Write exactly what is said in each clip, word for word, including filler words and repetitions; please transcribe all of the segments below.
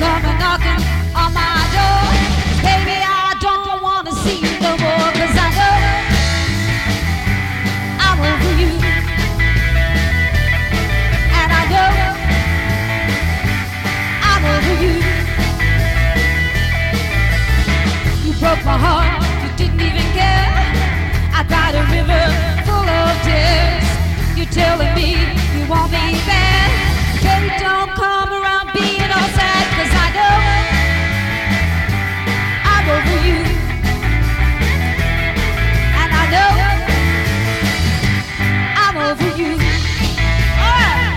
coming knocking on my door. Baby, I don't want to see you no more, cause I know I'm over you. And I know I'm over you. You broke my heart, you didn't even care. I died a river full of tears. You're telling me you want me back. Baby, don't come around being all sad, cause I know I'm over you. And I know I'm over you. All right.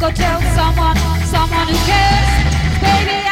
Go tell someone, someone who cares, baby.